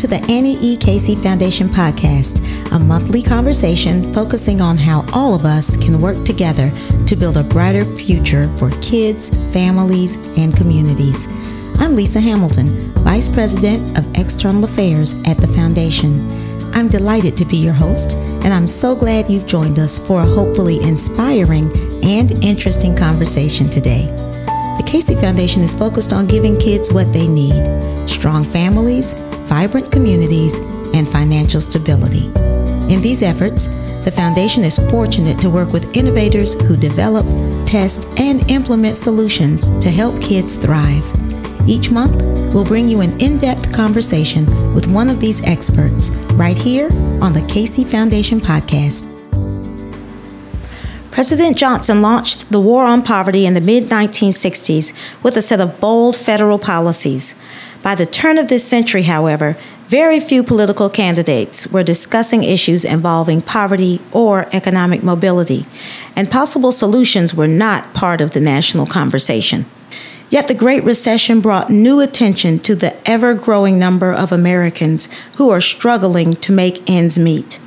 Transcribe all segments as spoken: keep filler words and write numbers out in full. to the Annie E. Casey Foundation podcast, a monthly conversation focusing on how all of us can work together to build a brighter future for kids, families, and communities. I'm Lisa Hamilton, Vice President of External Affairs at the Foundation. I'm delighted to be your host, and I'm so glad you've joined us for a hopefully inspiring and interesting conversation today. The Casey Foundation is focused on giving kids what they need: strong families, vibrant communities, and financial stability. In these efforts, the Foundation is fortunate to work with innovators who develop, test, and implement solutions to help kids thrive. Each month, we'll bring you an in-depth conversation with one of these experts right here on the Casey Foundation podcast. President Johnson launched the war on poverty in the mid nineteen sixties with a set of bold federal policies. By the turn of this century, however, very few political candidates were discussing issues involving poverty or economic mobility, and possible solutions were not part of the national conversation. Yet the Great Recession brought new attention to the ever-growing number of Americans who are struggling to make ends meet.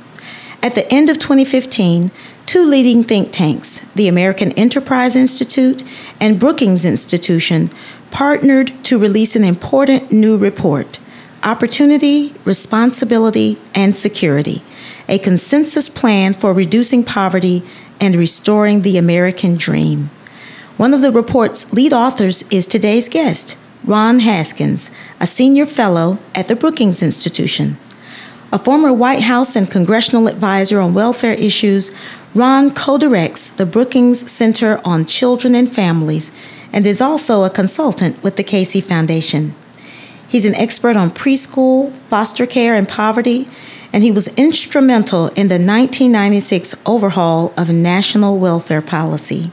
At the end of twenty fifteen, two leading think tanks, the American Enterprise Institute and Brookings Institution, partnered to release an important new report, Opportunity, Responsibility, and Security, a consensus plan for reducing poverty and restoring the American dream. One of the report's lead authors is today's guest, Ron Haskins, a senior fellow at the Brookings Institution. A former White House and congressional advisor on welfare issues, Ron co-directs the Brookings Center on Children and Families and is also a consultant with the Casey Foundation. He's an expert on preschool, foster care, and poverty, and he was instrumental in the nineteen ninety-six overhaul of national welfare policy.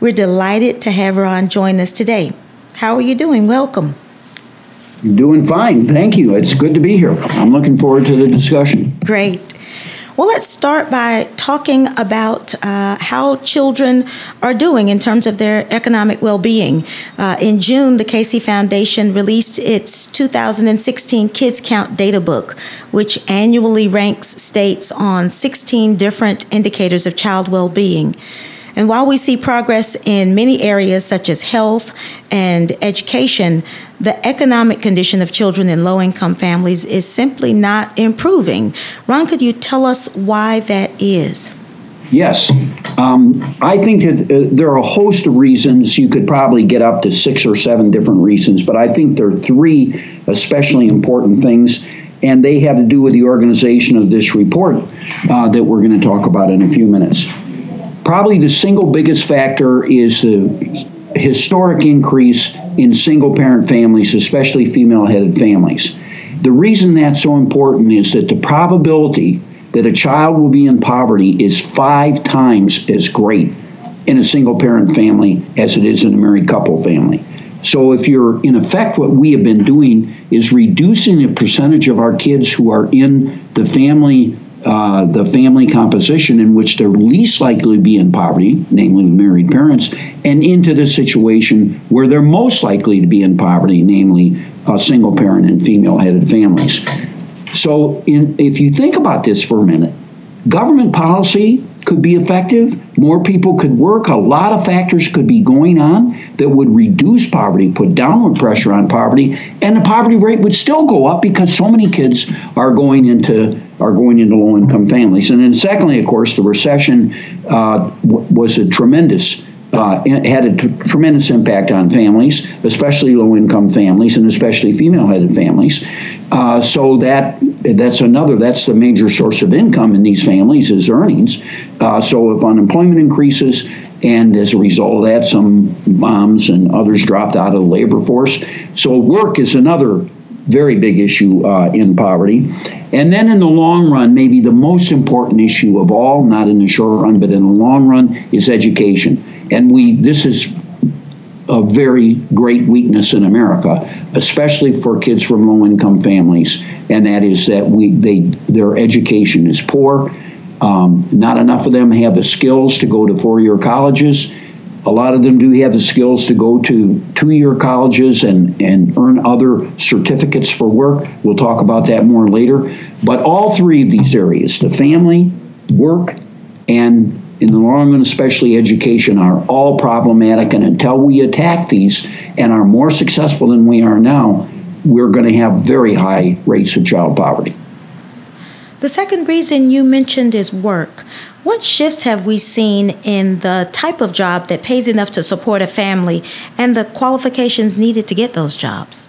We're delighted to have Ron join us today. How are you doing? Welcome. I'm doing fine. Thank you. It's good to be here. I'm looking forward to the discussion. Great. Well, let's start by talking about uh, how children are doing in terms of their economic well-being. Uh, in June, the Casey Foundation released its two thousand sixteen Kids Count Data Book, which annually ranks states on sixteen different indicators of child well-being. And while we see progress in many areas such as health and education, the economic condition of children in low-income families is simply not improving. Ron, could you tell us why that is? Yes. Um, I think that uh, there are a host of reasons. You could probably get up to six or seven different reasons, but I think there are three especially important things, and they have to do with the organization of this report uh, that we're going to talk about in a few minutes. Probably the single biggest factor is the historic increase in single-parent families, especially female-headed families. The reason that's so important is that the probability that a child will be in poverty is five times as great in a single-parent family as it is in a married couple family. So if you're, in effect, what we have been doing is reducing the percentage of our kids who are in the family Uh, the family composition in which they're least likely to be in poverty, namely married parents, and into the situation where they're most likely to be in poverty, namely uh, single parent and female-headed families. So in, if you think about this for a minute, government policy could be effective, more people could work, a lot of factors could be going on that would reduce poverty, put downward pressure on poverty, and the poverty rate would still go up because so many kids are going into are going into low-income families. And then secondly, of course, the recession uh, w- was a tremendous Uh, had a t- tremendous impact on families, especially low-income families and especially female-headed families. Uh, so that that's another, that's the major source of income in these families is earnings. Uh, so if unemployment increases, and as a result of that, some moms and others dropped out of the labor force. So work is another very big issue uh, in poverty. And then in the long run, maybe the most important issue of all, not in the short run, but in the long run, is education. And we, this is a very great weakness in America, especially for kids from low-income families, and that is that we they their education is poor. Um, not enough of them have the skills to go to four-year colleges. A lot of them do have the skills to go to two-year colleges and, and earn other certificates for work. We'll talk about that more later. But all three of these areas, the family, work, and in the long run, especially education, are all problematic. And until we attack these and are more successful than we are now, we're going to have very high rates of child poverty. The second reason you mentioned is work. What shifts have we seen in the type of job that pays enough to support a family and the qualifications needed to get those jobs?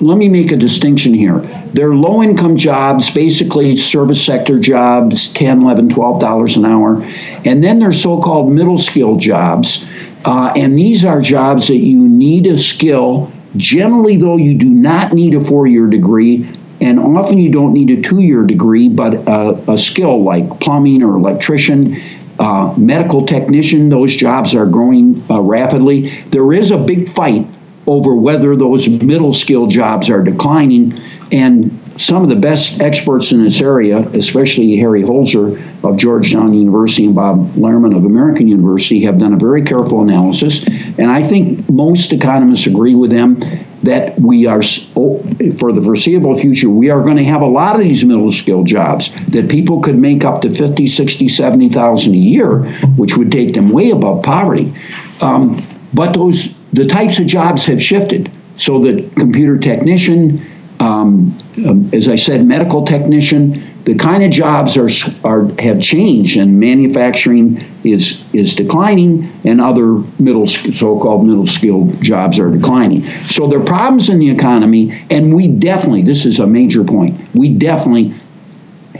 Let me make a distinction here. They're low-income jobs, basically service sector jobs, ten dollars, eleven dollars, twelve dollars an hour. And then there's so-called middle-skill jobs. Uh, and these are jobs that you need a skill. Generally, though, you do not need a four-year degree. And often you don't need a two-year degree, but a, a skill like plumbing or electrician, uh, medical technician, those jobs are growing uh, rapidly. There is a big fight over whether those middle skill jobs are declining. And some of the best experts in this area, especially Harry Holzer of Georgetown University and Bob Lerman of American University, have done a very careful analysis. And I think most economists agree with them that we are, for the foreseeable future, we are going to have a lot of these middle skill jobs that people could make up to fifty thousand, sixty thousand, seventy thousand a year, which would take them way above poverty. Um, but those the types of jobs have shifted so that computer technician, Um, um, as I said, medical technician, the kind of jobs are are have changed, and manufacturing is is declining, and other middle so-called middle skilled jobs are declining. So there are problems in the economy, and we definitely, this is a major point, we definitely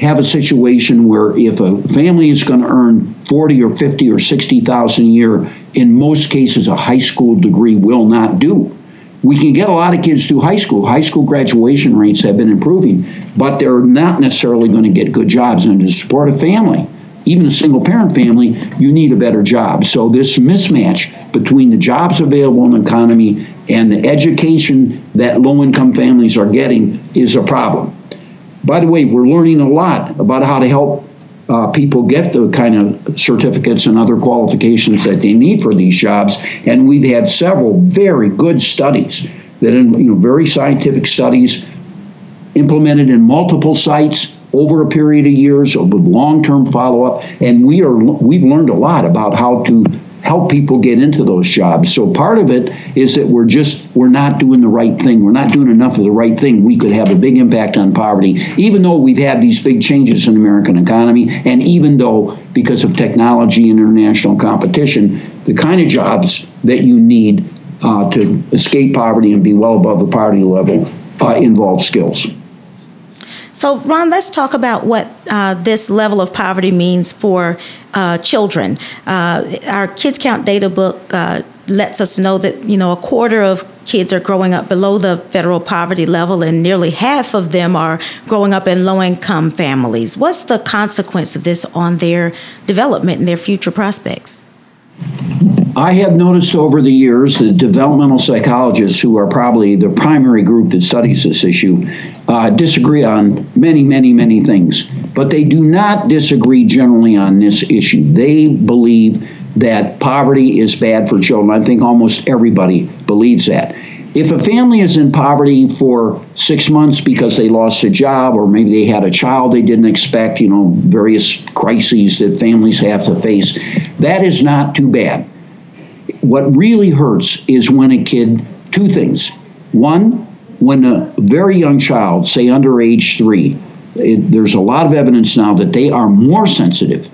have a situation where if a family is going to earn forty or fifty or sixty thousand a year, in most cases a high school degree will not do. We can get a lot of kids through high school. High school graduation rates have been improving, but they're not necessarily going to get good jobs. And to support a family, even a single-parent family, you need a better job. So this mismatch between the jobs available in the economy and the education that low-income families are getting is a problem. By the way, we're learning a lot about how to help Uh, people get the kind of certificates and other qualifications that they need for these jobs. And we've had several very good studies that, in, you know, very scientific studies implemented in multiple sites over a period of years with long-term follow-up. And we are, we've learned a lot about how to help people get into those jobs. So part of it is that we're just, we're not doing the right thing. We're not doing enough of the right thing. We could have a big impact on poverty, even though we've had these big changes in the American economy, and even though because of technology and international competition, the kind of jobs that you need uh, to escape poverty and be well above the poverty level uh, involve skills. So, Ron, let's talk about what uh, this level of poverty means for uh, children. Uh, our Kids Count Data Book uh, lets us know that, you know, a quarter of kids are growing up below the federal poverty level, and nearly half of them are growing up in low-income families. What's the consequence of this on their development and their future prospects? I have noticed over the years that developmental psychologists, who are probably the primary group that studies this issue, uh, disagree on many, many, many things. But they do not disagree generally on this issue. They believe that poverty is bad for children. I think almost everybody believes that. If a family is in poverty for six months because they lost a job, or maybe they had a child they didn't expect, you know, various crises that families have to face, that is not too bad. What really hurts is when a kid, two things. One, when a very young child, say under age three, it, there's a lot of evidence now that they are more sensitive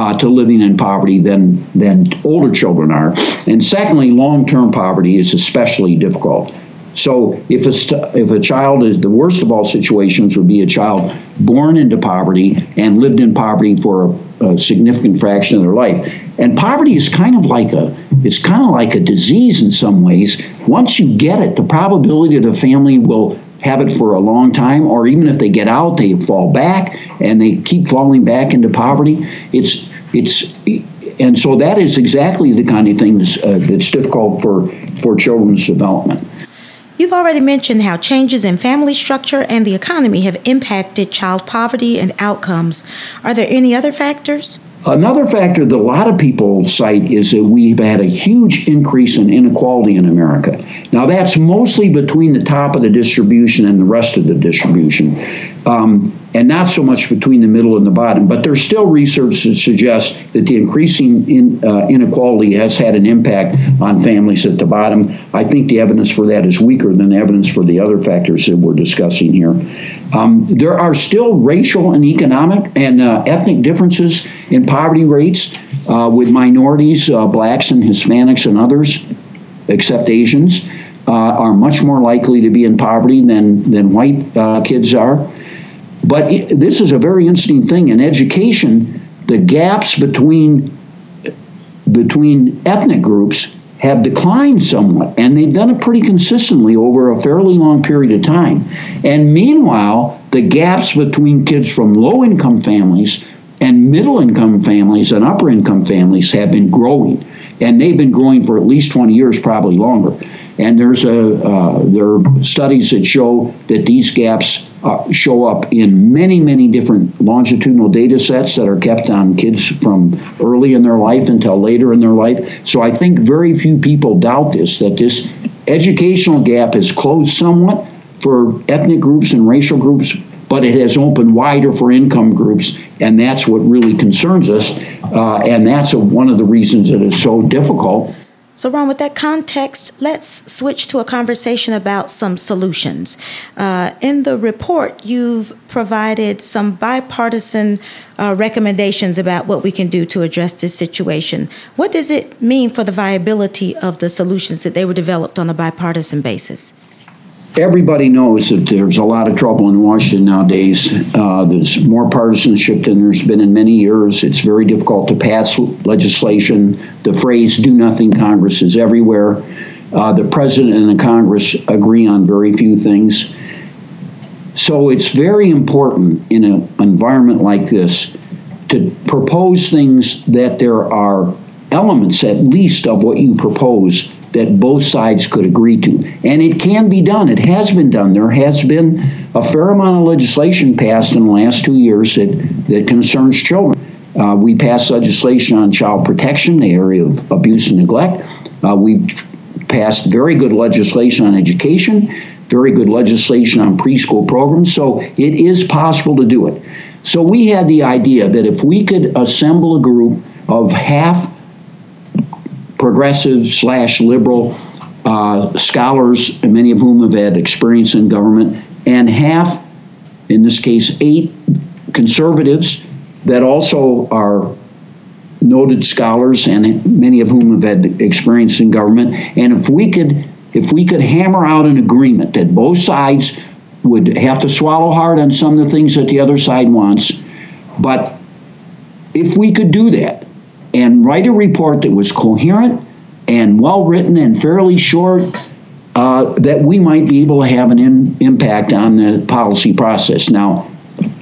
Uh, to living in poverty than than older children are. And secondly, long-term poverty is especially difficult. So if a, st- if a child is, the worst of all situations would be a child born into poverty and lived in poverty for a, a significant fraction of their life. And poverty is kind of like a, it's kind of like a disease in some ways. Once you get it, the probability that a family will have it for a long time, or even if they get out, they fall back and they keep falling back into poverty. It's it's and so that is exactly the kind of thing that's, uh, that's difficult for, for children's development. You've already mentioned how changes in family structure and the economy have impacted child poverty and outcomes. Are there any other factors? Another factor that a lot of people cite is that we've had a huge increase in inequality in America. Now, that's mostly between the top of the distribution and the rest of the distribution, um, and not so much between the middle and the bottom. But there's still research that suggests that the increasing in, uh, inequality has had an impact on families at the bottom. I think the evidence for that is weaker than the evidence for the other factors that we're discussing here. Um, there are still racial and economic and uh, ethnic differences in poverty rates uh, with minorities, uh, blacks and Hispanics and others, except Asians, uh, are much more likely to be in poverty than, than white uh, kids are. But it, this is a very interesting thing. In education, the gaps between between ethnic groups have declined somewhat, and they've done it pretty consistently over a fairly long period of time. And meanwhile, the gaps between kids from low-income families and middle-income families and upper-income families have been growing, and they've been growing for at least twenty years, probably longer. And there's a uh, there are studies that show that these gaps uh, show up in many, many different longitudinal data sets that are kept on kids from early in their life until later in their life. So I think very few people doubt this, that this educational gap has closed somewhat for ethnic groups and racial groups, but it has opened wider for income groups, and that's what really concerns us, uh, and that's a, one of the reasons it is so difficult. So, Ron, with that context, let's switch to a conversation about some solutions. Uh, in the report, you've provided some bipartisan uh, recommendations about what we can do to address this situation. What does it mean for the viability of the solutions that they were developed on a bipartisan basis? Everybody knows that there's a lot of trouble in Washington nowadays. Uh, there's more partisanship than there's been in many years. It's very difficult to pass legislation. The phrase "do nothing Congress" is everywhere. Uh, the president and the Congress agree on very few things. So it's very important in an environment like this to propose things that there are elements, at least, of what you propose that both sides could agree to. And it can be done. It has been done. There has been a fair amount of legislation passed in the last two years that, that concerns children. Uh, we passed legislation on child protection, the area of abuse and neglect. Uh, we've passed very good legislation on education, very good legislation on preschool programs. So it is possible to do it. So we had the idea that if we could assemble a group of half progressive slash liberal uh, scholars, many of whom have had experience in government, and half, in this case, eight conservatives that also are noted scholars and many of whom have had experience in government. And if we could, if we could hammer out an agreement that both sides would have to swallow hard on some of the things that the other side wants, but if we could do that, and write a report that was coherent and well-written and fairly short, uh, that we might be able to have an in, impact on the policy process. Now,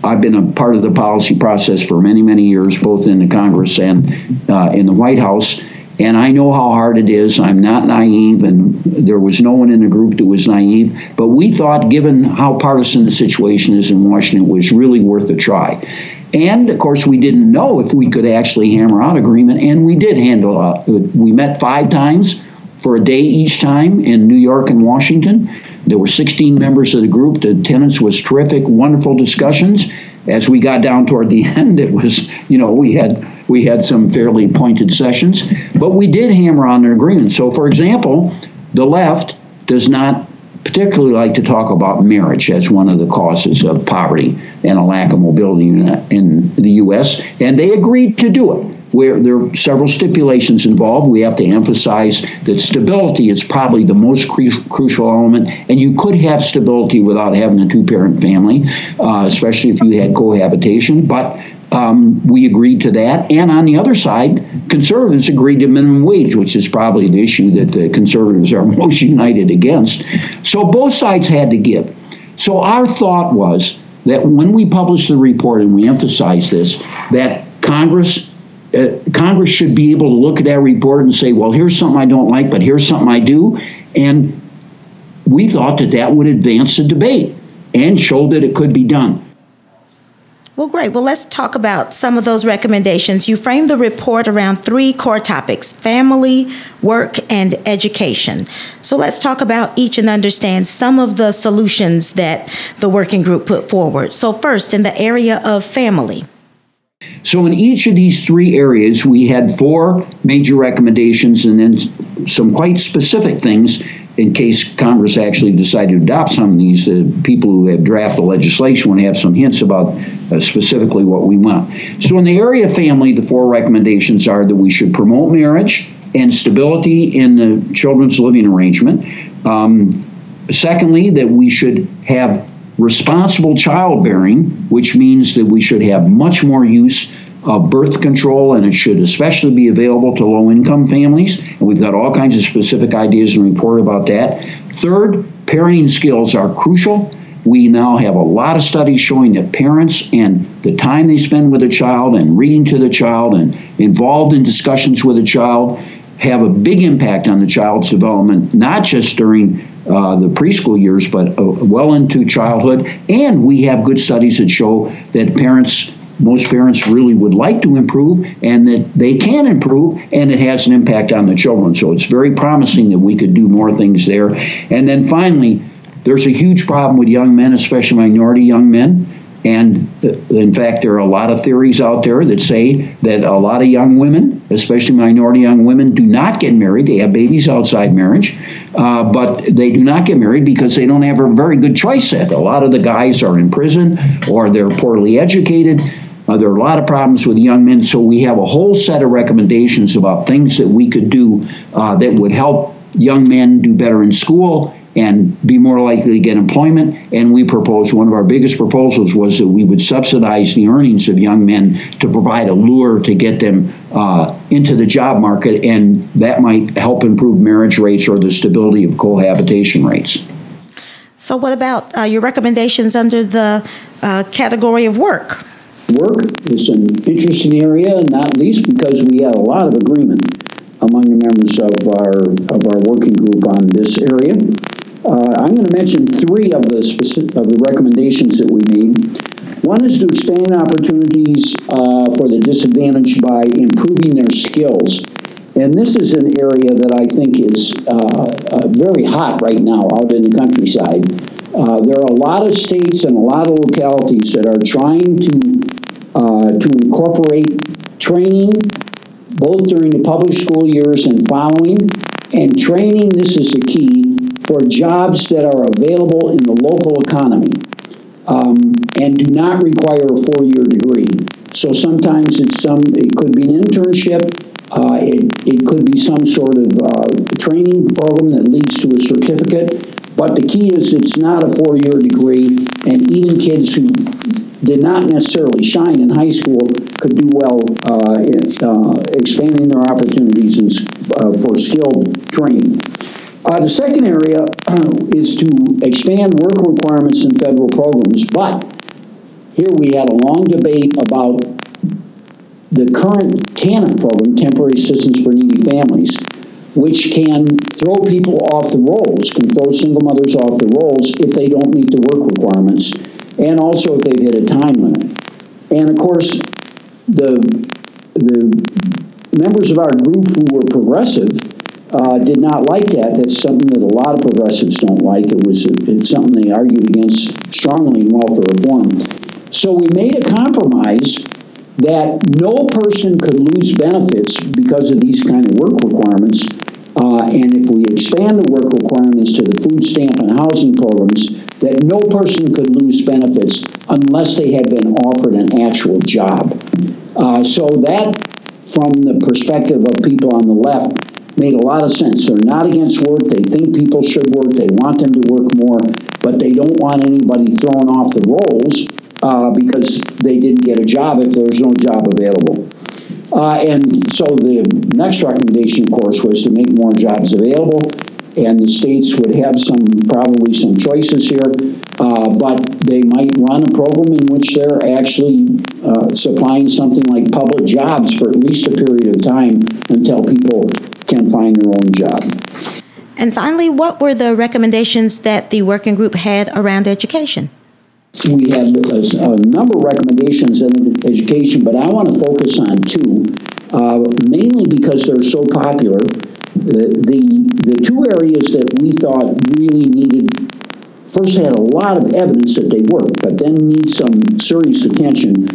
I've been a part of the policy process for many, many years, both in the Congress and uh, in the White House, and I know how hard it is. I'm not naive, and there was no one in the group that was naive, but we thought, given how partisan the situation is in Washington, it was really worth a try. And, of course, we didn't know if we could actually hammer out agreement, and we did handle out. We met five times for a day each time in New York and Washington. There were sixteen members of the group. The attendance was terrific, wonderful discussions. As we got down toward the end, it was, you know, we had we had some fairly pointed sessions. But we did hammer on an agreement. So, for example, the left does not particularly like to talk about marriage as one of the causes of poverty and a lack of mobility in the U S, and they agreed to do it. Where there are several stipulations involved, we have to emphasize that stability is probably the most cru- crucial element, and you could have stability without having a two-parent family, uh, especially if you had cohabitation, but Um, we agreed to that. And on the other side, conservatives agreed to minimum wage, which is probably the issue that the conservatives are most united against. So both sides had to give. So our thought was that when we published the report, and we emphasized this, that Congress uh, Congress should be able to look at that report and say, well, here's something I don't like, but here's something I do. And we thought that that would advance the debate and show that it could be done. Well, great. Well, let's talk about some of those recommendations. You framed the report around three core topics: family, work, and education. So let's talk about each and understand some of the solutions that the working group put forward. So first, in the area of family. So in each of these three areas, we had four major recommendations and then some quite specific things in case Congress actually decided to adopt some of these. The people who have drafted the legislation want to have some hints about uh, specifically what we want. So in the area of family, the four recommendations are that we should promote marriage and stability in the children's living arrangement. Um, secondly, that we should have responsible childbearing, which means that we should have much more use of birth control, and it should especially be available to low-income families. And we've got all kinds of specific ideas in the report about that. Third, parenting skills are crucial. We now have a lot of studies showing that parents and the time they spend with a child and reading to the child and involved in discussions with a child have a big impact on the child's development, not just during Uh, the preschool years, but uh, well into childhood. And we have good studies that show that parents, most parents really would like to improve, and that they can improve, and it has an impact on the children. So it's very promising that we could do more things there. And then finally, there's a huge problem with young men, especially minority young men. And in fact, there are a lot of theories out there that say that a lot of young women, especially minority young women, do not get married. They have babies outside marriage, uh, but they do not get married because they don't have a very good choice set. A lot of the guys are in prison or they're poorly educated. Uh, there are a lot of problems with young men. So we have a whole set of recommendations about things that we could do uh, that would help young men do better in school and be more likely to get employment. And we proposed, one of our biggest proposals was that we would subsidize the earnings of young men to provide a lure to get them uh, into the job market, and that might help improve marriage rates or the stability of cohabitation rates. So what about uh, your recommendations under the uh, category of work? Work is an interesting area, not least because we had a lot of agreement among the members of our of our working group on this area. Uh, I'm going to mention three of the specific, of the recommendations that we made. One is to expand opportunities uh, for the disadvantaged by improving their skills. And this is an area that I think is uh, uh, very hot right now out in the countryside. Uh, there are a lot of states and a lot of localities that are trying to uh, to incorporate training, both during the public school years and following, and training, this is the key, for jobs that are available in the local economy um, and do not require a four-year degree. So sometimes it's some, it could be an internship, uh, it, it could be some sort of uh, training program that leads to a certificate, but the key is it's not a four-year degree, and even kids who did not necessarily shine in high school could do well uh, in uh, expanding their opportunities in, uh, for skilled training. Uh, the second area is to expand work requirements in federal programs, but here we had a long debate about the current T A N F program, Temporary Assistance for Needy Families, which can throw people off the rolls, can throw single mothers off the rolls if they don't meet the work requirements, and also if they've hit a time limit. And of course, the, the members of our group who were progressive Uh, did not like that. That's something that a lot of progressives don't like. It was it's something they argued against strongly in welfare reform. So we made a compromise that no person could lose benefits because of these kind of work requirements. Uh, and if we expand the work requirements to the food stamp and housing programs, that no person could lose benefits unless they had been offered an actual job. Uh, so that, from the perspective of people on the left, made a lot of sense. They're not against work. They think people should work. They want them to work more, but they don't want anybody thrown off the rolls uh, because they didn't get a job if there's no job available. Uh, and so the next recommendation, of course, was to make more jobs available, and the states would have some, probably some choices here, uh, but they might run a program in which they're actually uh, supplying something like public jobs for at least a period of time until people can find their own job. And finally, what were the recommendations that the working group had around education? we have a, a number of recommendations in education, but I want to focus on two, uh, mainly because they're so popular. The, the, the two areas that we thought really needed, first had a lot of evidence that they work, but then need some serious attention,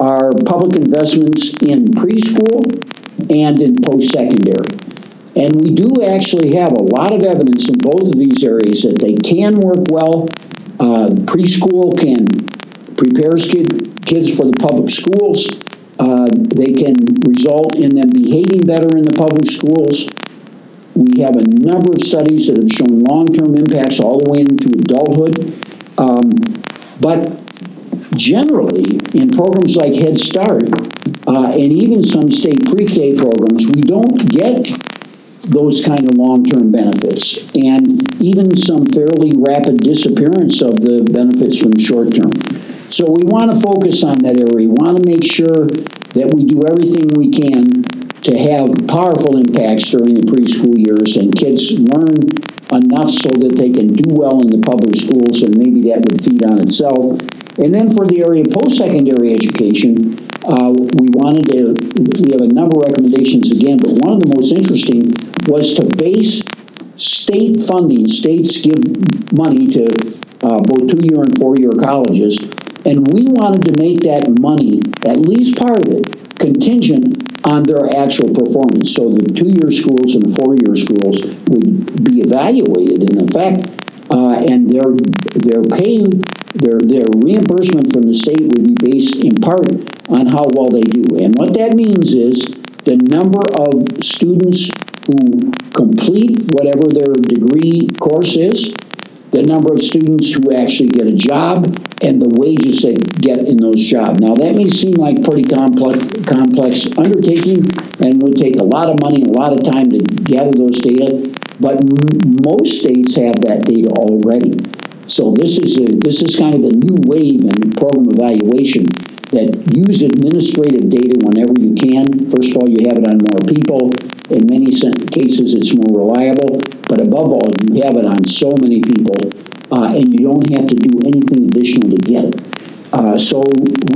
are public investments in preschool and in post-secondary. And we do actually have a lot of evidence in both of these areas that they can work well. Uh, preschool can prepare kid, kids for the public schools. Uh, they can result in them behaving better in the public schools. We have a number of studies that have shown long-term impacts all the way into adulthood. Um, but generally, in programs like Head Start, uh, and even some state pre-K programs, we don't get those kind of long-term benefits, and even some fairly rapid disappearance of the benefits from short-term. So we want to focus on that area. We want to make sure that we do everything we can to have powerful impacts during the preschool years, and kids learn enough so that they can do well in the public schools, and maybe that would feed on itself. And then for the area of post-secondary education, uh, we wanted to, we have a number of recommendations again, but one of the most interesting was to base state funding. States give money to uh, both two-year and four-year colleges, and we wanted to make that money, at least part of it, contingent on their actual performance. So the two-year schools and the four-year schools would be evaluated, in effect, uh, and their their pay, their their reimbursement from the state would be based in part on how well they do. And what that means is the number of students who complete whatever their degree course is, the number of students who actually get a job, and the wages they get in those jobs. Now, that may seem like pretty complex, complex undertaking and would take a lot of money and a lot of time to gather those data, but m- most states have that data already. So this is a, this is kind of the new wave in program evaluation, that use administrative data whenever you can. First of all, you have it on more people. In many cases, it's more reliable, but above all, you have it on so many people. Uh, and you don't have to do anything additional to get it. Uh, so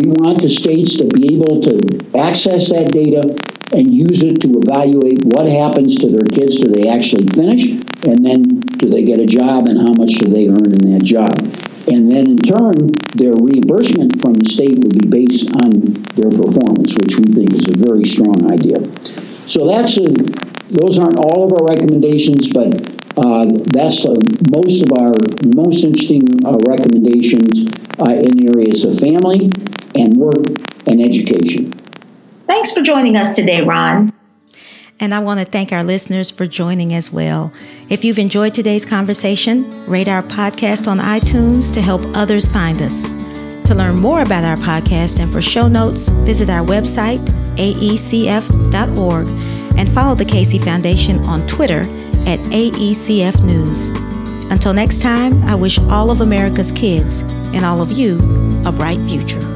we want the states to be able to access that data and use it to evaluate what happens to their kids. Do they actually finish? And then do they get a job, and how much do they earn in that job? And then in turn, their reimbursement from the state would be based on their performance, which we think is a very strong idea. So that's a, those aren't all of our recommendations, but Uh, that's uh, most of our most interesting uh, recommendations uh, in the areas of family and work and education. Thanks for joining us today, Ron. And I want to thank our listeners for joining as well. If you've enjoyed today's conversation, rate our podcast on iTunes to help others find us. To learn more about our podcast and for show notes, visit our website, A E C F dot org, and follow the Casey Foundation on Twitter at A E C F News. Until next time, I wish all of America's kids and all of you a bright future.